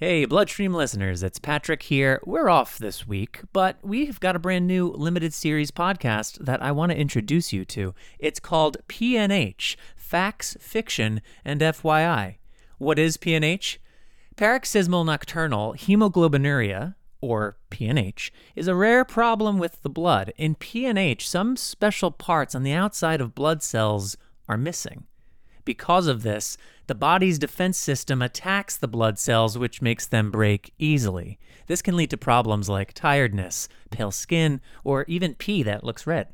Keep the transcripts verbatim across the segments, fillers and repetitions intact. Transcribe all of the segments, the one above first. Hey, Bloodstream listeners, it's Patrick here. We're off this week, but we've got a brand new limited series podcast that I want to introduce you to. It's called P N H, Facts, Fiction, and F Y I. What is P N H? Paroxysmal nocturnal hemoglobinuria, or P N H, is a rare problem with the blood. In P N H, some special parts on the outside of blood cells are missing. Because of this, the body's defense system attacks the blood cells, which makes them break easily. This can lead to problems like tiredness, pale skin, or even pee that looks red.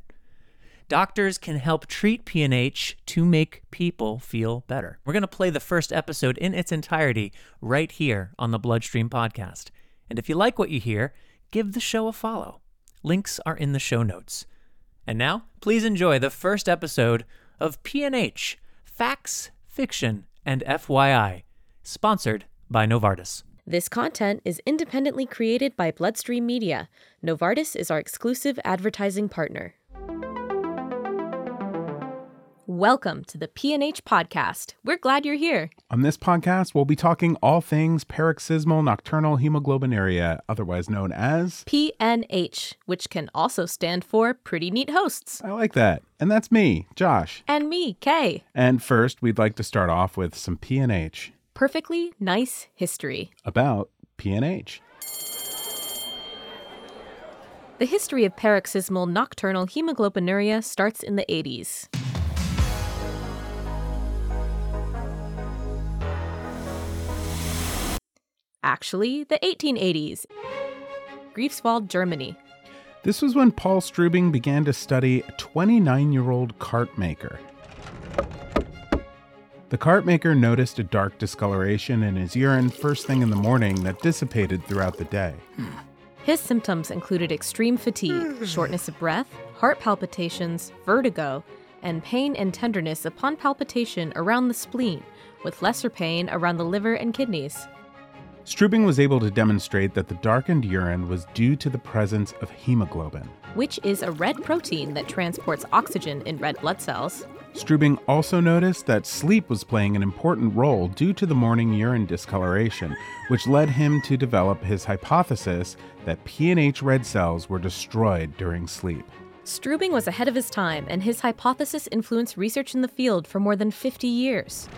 Doctors can help treat P N H to make people feel better. We're going to play the first episode in its entirety right here on the Bloodstream Podcast. And if you like what you hear, give the show a follow. Links are in the show notes. And now, please enjoy the first episode of P N H, Facts, Fiction, and F Y I, sponsored by Novartis. This content is independently created by Bloodstream Media. Novartis is our exclusive advertising partner. Welcome to the P N H Podcast. We're glad you're here. On this podcast, we'll be talking all things paroxysmal nocturnal hemoglobinuria, otherwise known as P N H, which can also stand for Pretty Neat Hosts. I like that. And that's me, Josh. And me, Kay. And first, we'd like to start off with some P N H. Perfectly nice history. About P N H. The history of paroxysmal nocturnal hemoglobinuria starts in the eighties. Actually, the eighteen eighties, Greifswald, Germany. This was when Paul Strübing began to study a twenty-nine-year-old cart maker. The cart maker noticed a dark discoloration in his urine first thing in the morning that dissipated throughout the day. His symptoms included extreme fatigue, shortness of breath, heart palpitations, vertigo, and pain and tenderness upon palpitation around the spleen, with lesser pain around the liver and kidneys. Strübing was able to demonstrate that the darkened urine was due to the presence of hemoglobin, which is a red protein that transports oxygen in red blood cells. Strübing also noticed that sleep was playing an important role due to the morning urine discoloration, which led him to develop his hypothesis that P N H red cells were destroyed during sleep. Strübing was ahead of his time, and his hypothesis influenced research in the field for more than fifty years.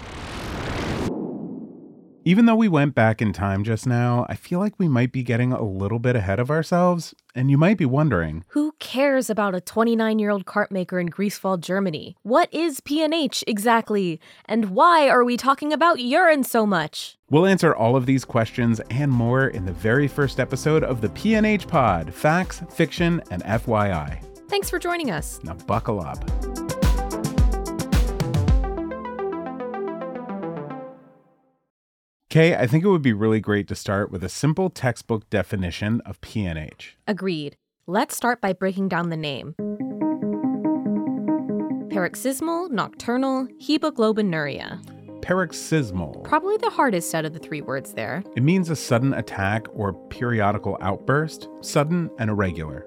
Even though we went back in time just now, I feel like we might be getting a little bit ahead of ourselves, and you might be wondering, who cares about a twenty-nine-year-old cart maker in Greifswald, Germany? What is P N H exactly? And why are we talking about urine so much? We'll answer all of these questions and more in the very first episode of the P N H Pod, Facts, Fiction, and F Y I. Thanks for joining us. Now buckle up. Kay, I think it would be really great to start with a simple textbook definition of P N H. Agreed. Let's start by breaking down the name. Paroxysmal nocturnal hemoglobinuria. Paroxysmal. Probably the hardest out of the three words there. It means a sudden attack or periodical outburst, sudden and irregular.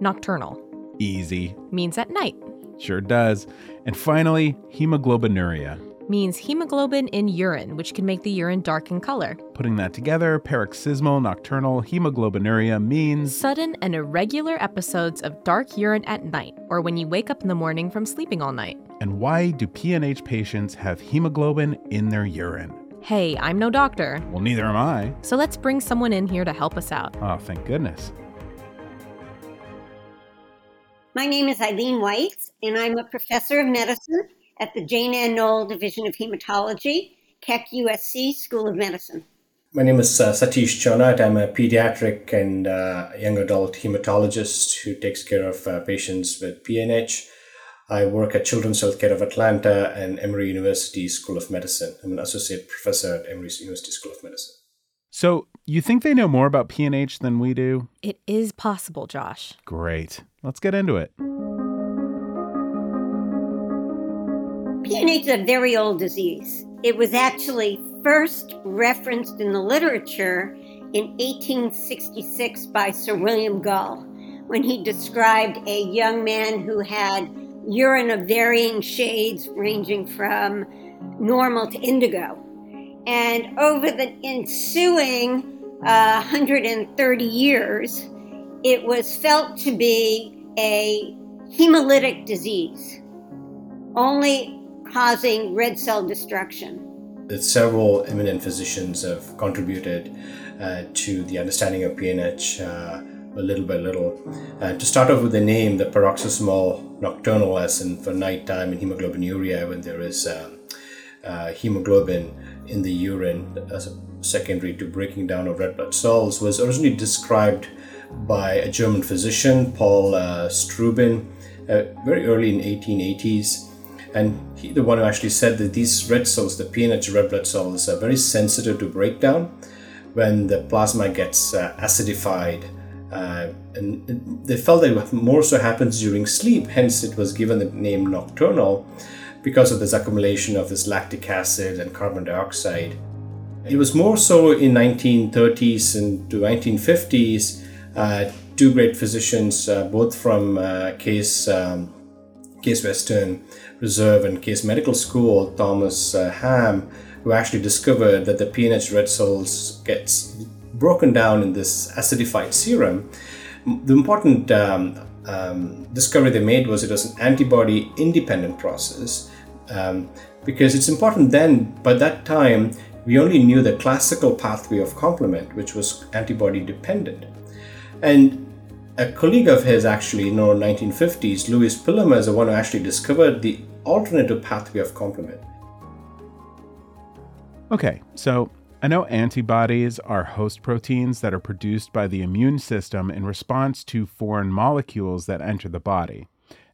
Nocturnal. Easy. Means at night. Sure does. And finally, hemoglobinuria. Means hemoglobin in urine, which can make the urine dark in color. Putting that together, paroxysmal nocturnal hemoglobinuria means sudden and irregular episodes of dark urine at night, or when you wake up in the morning from sleeping all night. And why do P N H patients have hemoglobin in their urine? Hey, I'm no doctor. Well, neither am I. So let's bring someone in here to help us out. Oh, thank goodness. My name is Eileen White, and I'm a professor of medicine at the Jane Ann Knoll Division of Hematology, Keck U S C School of Medicine. My name is uh, Satish Chonat. I'm a pediatric and uh, young adult hematologist who takes care of uh, patients with P N H. I work at Children's Health Care of Atlanta and Emory University School of Medicine. I'm an associate professor at Emory University School of Medicine. So you think they know more about P N H than we do? It is possible, Josh. Great. Let's get into it. P N H is a very old disease. It was actually first referenced in the literature in eighteen sixty-six by Sir William Gull, when he described a young man who had urine of varying shades ranging from normal to indigo. And over the ensuing uh, one hundred thirty years, it was felt to be a hemolytic disease, only causing red cell destruction. Several eminent physicians have contributed uh, to the understanding of P N H uh, a little by little. Uh, to start off with the name, the paroxysmal nocturnal, as in for nighttime, and hemoglobinuria, when there is uh, uh, hemoglobin in the urine as a secondary to breaking down of red blood cells, was originally described by a German physician, Paul uh, Strübing, uh, very early in eighteen eighties. And he, the one who actually said that these red cells, the P N H red blood cells, are very sensitive to breakdown when the plasma gets uh, acidified. Uh, and they felt that it more so happens during sleep, hence it was given the name nocturnal because of this accumulation of this lactic acid and carbon dioxide. It was more so in nineteen thirties and to nineteen fifties, uh, two great physicians, uh, both from uh, Case um, Case Western Reserve and Case Medical School, Thomas uh, Ham, who actually discovered that the P N H red cells gets broken down in this acidified serum. The important um, um, discovery they made was it was an antibody independent process, um, because it's important then, by that time, we only knew the classical pathway of complement, which was antibody dependent. And a colleague of his, actually, in the nineteen fifties, Louis Pillemer, is the one who actually discovered the alternative pathway of complement. Okay, so I know antibodies are host proteins that are produced by the immune system in response to foreign molecules that enter the body.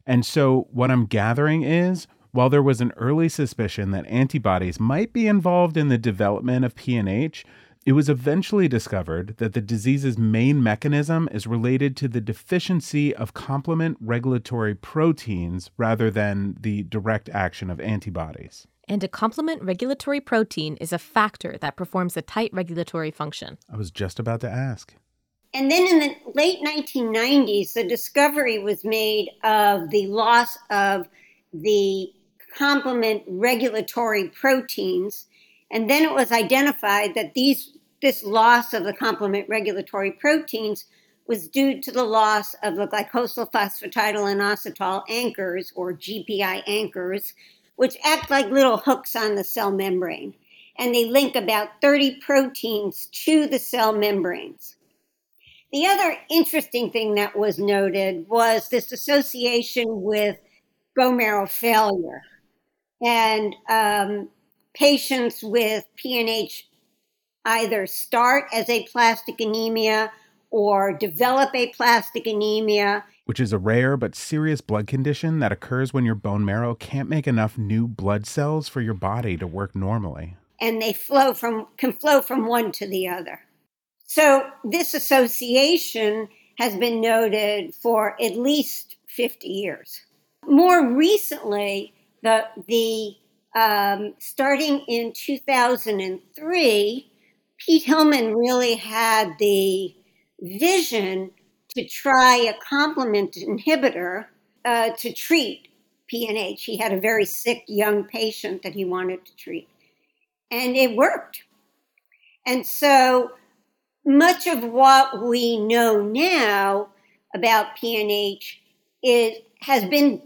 And so what I'm gathering is, while there was an early suspicion that antibodies might be involved in the development of P N H, it was eventually discovered that the disease's main mechanism is related to the deficiency of complement regulatory proteins rather than the direct action of antibodies. And a complement regulatory protein is a factor that performs a tight regulatory function. I was just about to ask. And then in the late nineteen nineties, the discovery was made of the loss of the complement regulatory proteins. And then it was identified that these, this loss of the complement regulatory proteins was due to the loss of the glycosyl phosphatidyl inositol anchors, or G P I anchors, which act like little hooks on the cell membrane. And they link about thirty proteins to the cell membranes. The other interesting thing that was noted was this association with bone marrow failure. And um, patients with P N H either start as aplastic anemia or develop aplastic anemia, which is a rare but serious blood condition that occurs when your bone marrow can't make enough new blood cells for your body to work normally. And they flow from can flow from one to the other. So this association has been noted for at least fifty years. More recently, the the Um, starting in two thousand three, Pete Hillman really had the vision to try a complement inhibitor uh, to treat P N H. He had a very sick young patient that he wanted to treat, and it worked. And so much of what we know now about P N H is, has been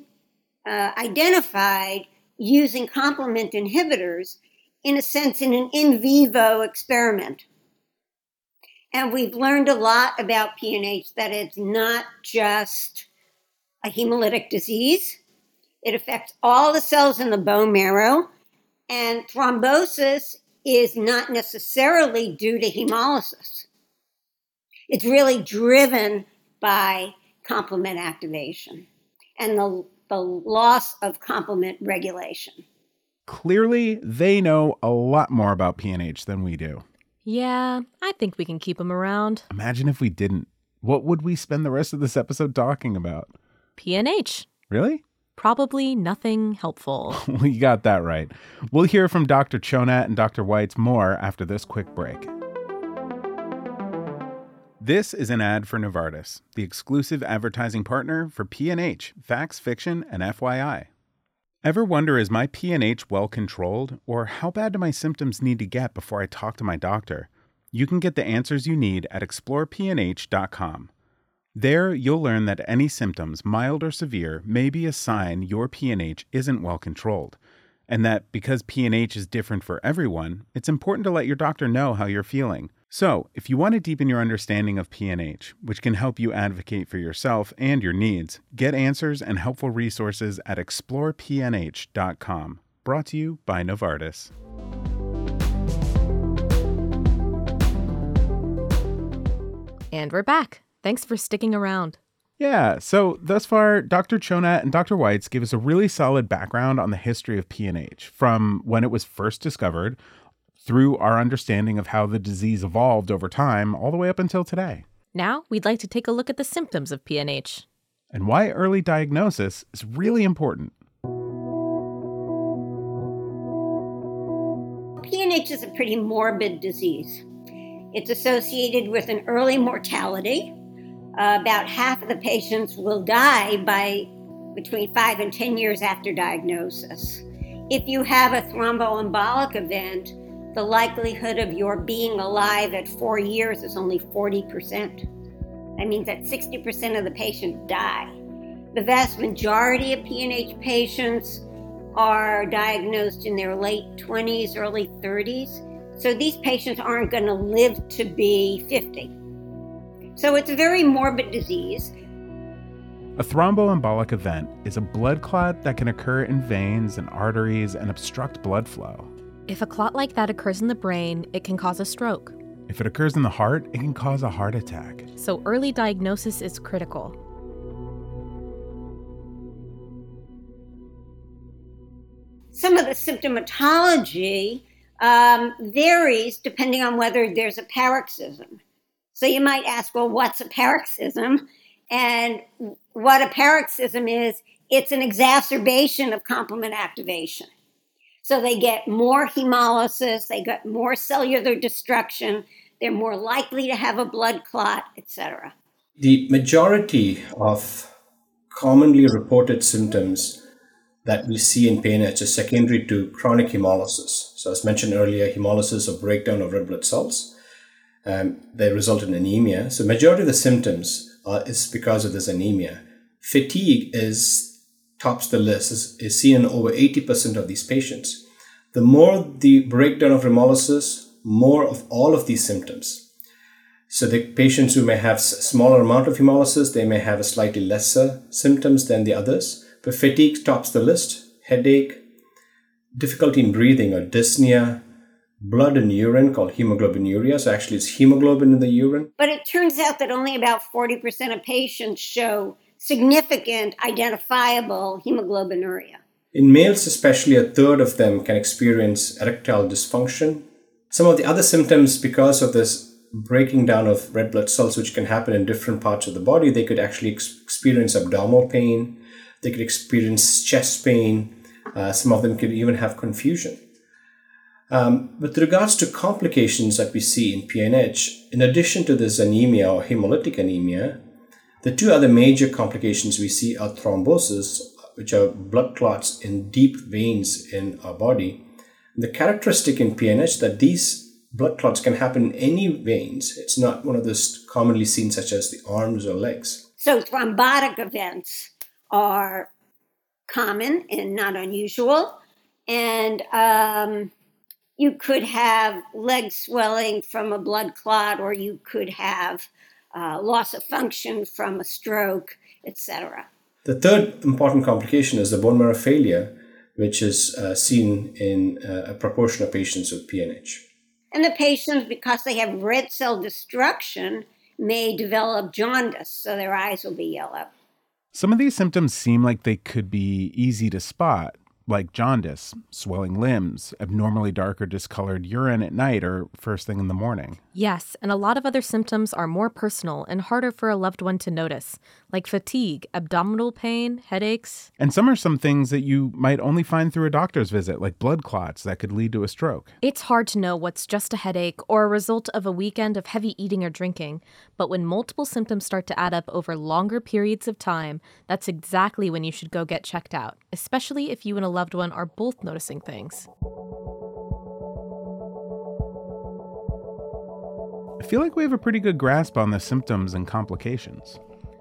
uh, identified using complement inhibitors, in a sense, in an in vivo experiment. And we've learned a lot about P N H, that it's not just a hemolytic disease. It affects all the cells in the bone marrow, and thrombosis is not necessarily due to hemolysis. It's really driven by complement activation and the the loss of complement regulation. Clearly, they know a lot more about P N H than we do. Yeah, I think we can keep them around. Imagine if we didn't. What would we spend the rest of this episode talking about? P N H. Really? Probably nothing helpful. You got that right. We'll hear from Doctor Chonat and Doctor White's more after this quick break. This is an ad for Novartis, the exclusive advertising partner for P N H, Facts, Fiction, and F Y I. Ever wonder, is my P N H well controlled, or how bad do my symptoms need to get before I talk to my doctor? You can get the answers you need at explore p n h dot com. There, you'll learn that any symptoms, mild or severe, may be a sign your P N H isn't well controlled, and that because P N H is different for everyone, it's important to let your doctor know how you're feeling. So, if you want to deepen your understanding of P N H, which can help you advocate for yourself and your needs, get answers and helpful resources at explore p n h dot com. Brought to you by Novartis. And we're back. Thanks for sticking around. Yeah, so thus far, Doctor Chonat and Doctor White's give us a really solid background on the history of P N H, from when it was first discovered through our understanding of how the disease evolved over time, all the way up until today. Now, we'd like to take a look at the symptoms of P N H. And why early diagnosis is really important. P N H is a pretty morbid disease. It's associated with an early mortality. Uh, about half of the patients will die by between five and ten years after diagnosis. If you have a thromboembolic event, the likelihood of your being alive at four years is only forty percent. That means that sixty percent of the patients die. The vast majority of P N H patients are diagnosed in their late twenties, early thirties. So these patients aren't going to live to be fifty. So it's a very morbid disease. A thromboembolic event is a blood clot that can occur in veins and arteries and obstruct blood flow. If a clot like that occurs in the brain, it can cause a stroke. If it occurs in the heart, it can cause a heart attack. So early diagnosis is critical. Some of the symptomatology um, varies depending on whether there's a paroxysm. So you might ask, well, what's a paroxysm? And what a paroxysm is, it's an exacerbation of complement activation. So they get more hemolysis, they get more cellular destruction, they're more likely to have a blood clot, et cetera. The majority of commonly reported symptoms that we see in P N H is secondary to chronic hemolysis. So as mentioned earlier, hemolysis or breakdown of red blood cells, um, they result in anemia. So majority of the symptoms uh, is because of this anemia. Fatigue is tops the list, is, is seen in over eighty percent of these patients. The more the breakdown of hemolysis, more of all of these symptoms. So the patients who may have a smaller amount of hemolysis, they may have a slightly lesser symptoms than the others. But fatigue tops the list, headache, difficulty in breathing or dyspnea, blood in urine called hemoglobinuria. So actually it's hemoglobin in the urine. But it turns out that only about forty percent of patients show significant identifiable hemoglobinuria. In males especially, a third of them can experience erectile dysfunction. Some of the other symptoms, because of this breaking down of red blood cells, which can happen in different parts of the body, they could actually ex- experience abdominal pain, they could experience chest pain, uh, some of them could even have confusion. Um, with regards to complications that we see in P N H, in addition to this anemia or hemolytic anemia, the two other major complications we see are thrombosis, which are blood clots in deep veins in our body. And the characteristic in P N H that these blood clots can happen in any veins. It's not one of those commonly seen, such as the arms or legs. So thrombotic events are common and not unusual. And um, you could have leg swelling from a blood clot, or you could have Uh, loss of function from a stroke, et cetera. The third important complication is the bone marrow failure, which is uh, seen in uh, a proportion of patients with P N H. And the patients, because they have red cell destruction, may develop jaundice, so their eyes will be yellow. Some of these symptoms seem like they could be easy to spot, like jaundice, swelling limbs, abnormally dark or discolored urine at night or first thing in the morning. Yes, and a lot of other symptoms are more personal and harder for a loved one to notice, like fatigue, abdominal pain, headaches. And some are some things that you might only find through a doctor's visit, like blood clots that could lead to a stroke. It's hard to know what's just a headache or a result of a weekend of heavy eating or drinking, but when multiple symptoms start to add up over longer periods of time, that's exactly when you should go get checked out, especially if you and a loved one are both noticing things. I feel like we have a pretty good grasp on the symptoms and complications.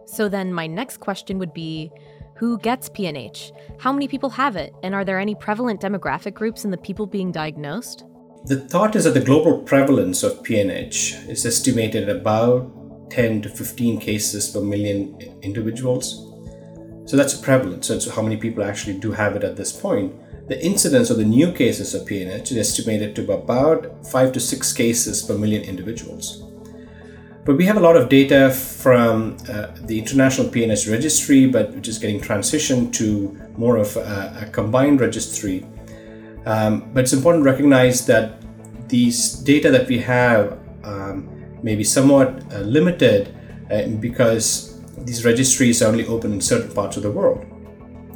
So then my next question would be, who gets P N H? How many people have it? And are there any prevalent demographic groups in the people being diagnosed? The thought is that the global prevalence of P N H is estimated at about ten to fifteen cases per million individuals. So that's prevalence. So it's how many people actually do have it at this point. The incidence of the new cases of P N H is estimated to be about five to six cases per million individuals. But we have a lot of data from uh, the International P N H Registry, but which is getting transitioned to more of a, a combined registry. Um, but it's important to recognize that these data that we have um, may be somewhat uh, limited uh, because these registries are only open in certain parts of the world.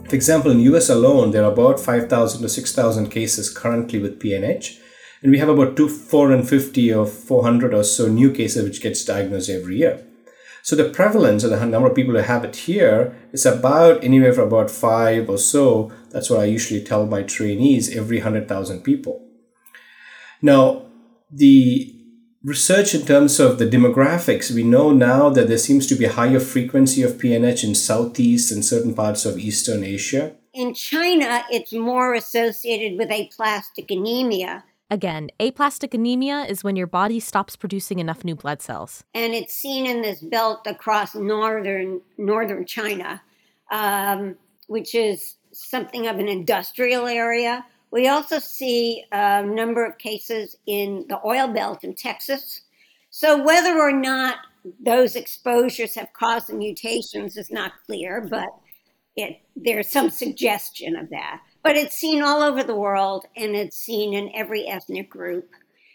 For example, in the U S alone, there are about five thousand to six thousand cases currently with P N H, and we have about two hundred fifty or four hundred or so new cases which gets diagnosed every year. So the prevalence of the number of people who have it here is about anywhere from about five or so. That's what I usually tell my trainees, every one hundred thousand people. Now, the research in terms of the demographics, we know now that there seems to be a higher frequency of P N H in Southeast and certain parts of Eastern Asia. In China, it's more associated with aplastic anemia. Again, aplastic anemia is when your body stops producing enough new blood cells. And it's seen in this belt across northern northern China, um, which is something of an industrial area. We also see a number of cases in the oil belt in Texas. So whether or not those exposures have caused the mutations is not clear, but it, there's some suggestion of that. But it's seen all over the world, and it's seen in every ethnic group,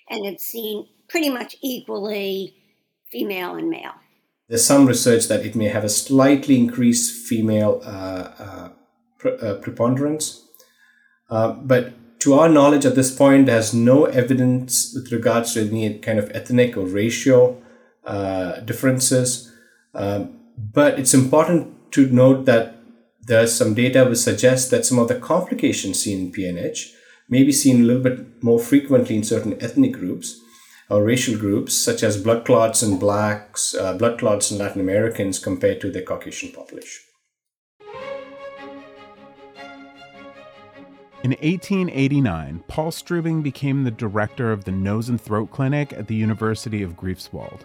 and it's seen pretty much equally female and male. There's some research that it may have a slightly increased female uh, uh, pre- uh, preponderance. Uh, but to our knowledge at this point, there's no evidence with regards to any kind of ethnic or racial uh, differences. Um, but it's important to note that there's some data which suggests that some of the complications seen in P N H may be seen a little bit more frequently in certain ethnic groups or racial groups, such as blood clots in blacks, uh, blood clots in Latin Americans compared to the Caucasian population. In eighteen eighty-nine, Paul Strübing became the director of the Nose and Throat Clinic at the University of Greifswald,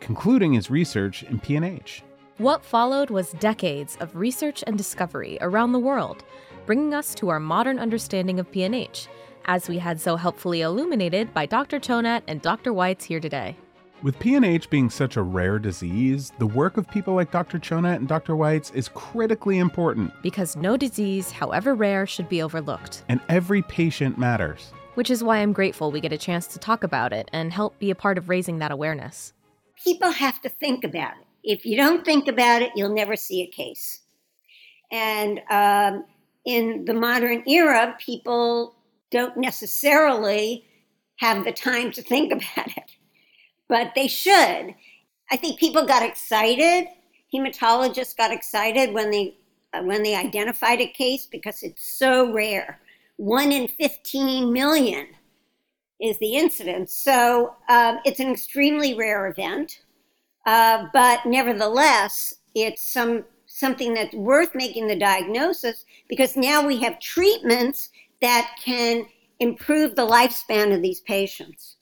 concluding his research in P N H. What followed was decades of research and discovery around the world, bringing us to our modern understanding of P N H, as we had so helpfully illuminated by Doctor Chonat and Doctor White's here today. With P N H being such a rare disease, the work of people like Doctor Chonat and Doctor White's is critically important. Because no disease, however rare, should be overlooked. And every patient matters. Which is why I'm grateful we get a chance to talk about it and help be a part of raising that awareness. People have to think about it. If you don't think about it, you'll never see a case. And um, in the modern era, people don't necessarily have the time to think about it. But they should. I think people got excited. Hematologists got excited when they uh, when they identified a case because it's so rare. One in fifteen million is the incidence. So uh, it's an extremely rare event. Uh, but nevertheless, it's some something that's worth making the diagnosis because now we have treatments that can improve the lifespan of these patients.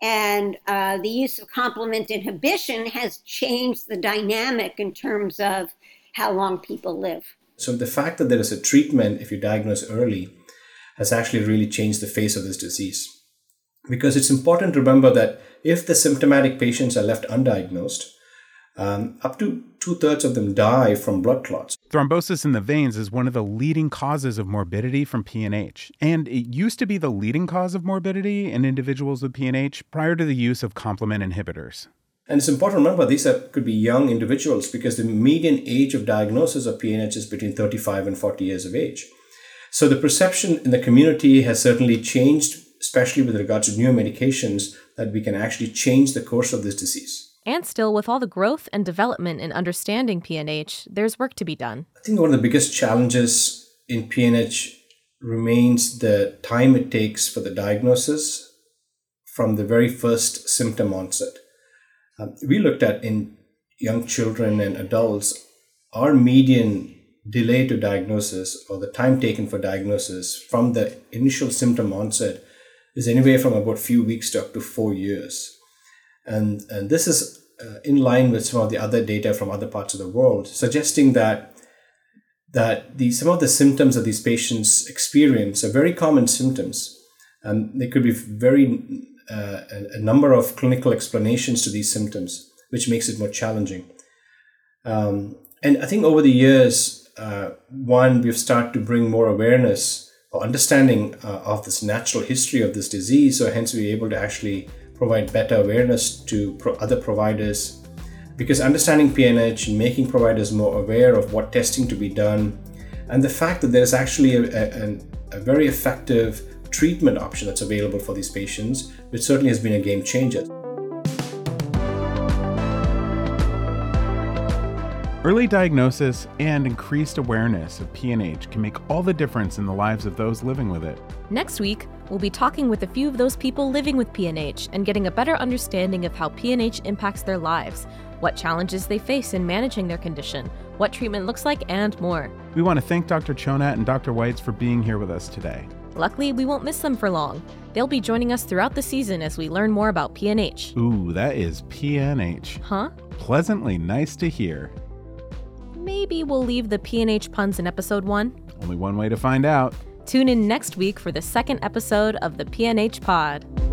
And uh, the use of complement inhibition has changed the dynamic in terms of how long people live. So the fact that there is a treatment, if you diagnose early, has actually really changed the face of this disease. Because it's important to remember that if the symptomatic patients are left undiagnosed, um, up to two-thirds of them die from blood clots. Thrombosis in the veins is one of the leading causes of morbidity from P N H. And it used to be the leading cause of morbidity in individuals with P N H prior to the use of complement inhibitors. And it's important to remember these are, could be young individuals because the median age of diagnosis of P N H is between thirty-five and forty years of age. So the perception in the community has certainly changed, especially with regards to newer medications, that we can actually change the course of this disease. And still, with all the growth and development in understanding P N H, there's work to be done. I think one of the biggest challenges in P N H remains the time it takes for the diagnosis from the very first symptom onset. Um, we looked at in young children and adults, our median delay to diagnosis or the time taken for diagnosis from the initial symptom onset is anywhere from about a few weeks to up to four years. And, and this is uh, in line with some of the other data from other parts of the world, suggesting that, that the, some of the symptoms that these patients experience are very common symptoms. And there could be very uh, a number of clinical explanations to these symptoms, which makes it more challenging. Um, and I think over the years, uh, one, we've started to bring more awareness or understanding uh, of this natural history of this disease, so hence we're able to actually provide better awareness to pro- other providers, because understanding P N H and making providers more aware of what testing to be done, and the fact that there's actually a, a, a very effective treatment option that's available for these patients, which certainly has been a game changer. Early diagnosis and increased awareness of P N H can make all the difference in the lives of those living with it. Next week, we'll be talking with a few of those people living with P N H and getting a better understanding of how P N H impacts their lives, what challenges they face in managing their condition, what treatment looks like, and more. We want to thank Doctor Chonat and Doctor Whites for being here with us today. Luckily, we won't miss them for long. They'll be joining us throughout the season as we learn more about P N H. Ooh, that is P N H. Huh? Pleasantly nice to hear. Maybe we'll leave the P N H puns in episode one. Only one way to find out. Tune in next week for the second episode of the P N H Pod.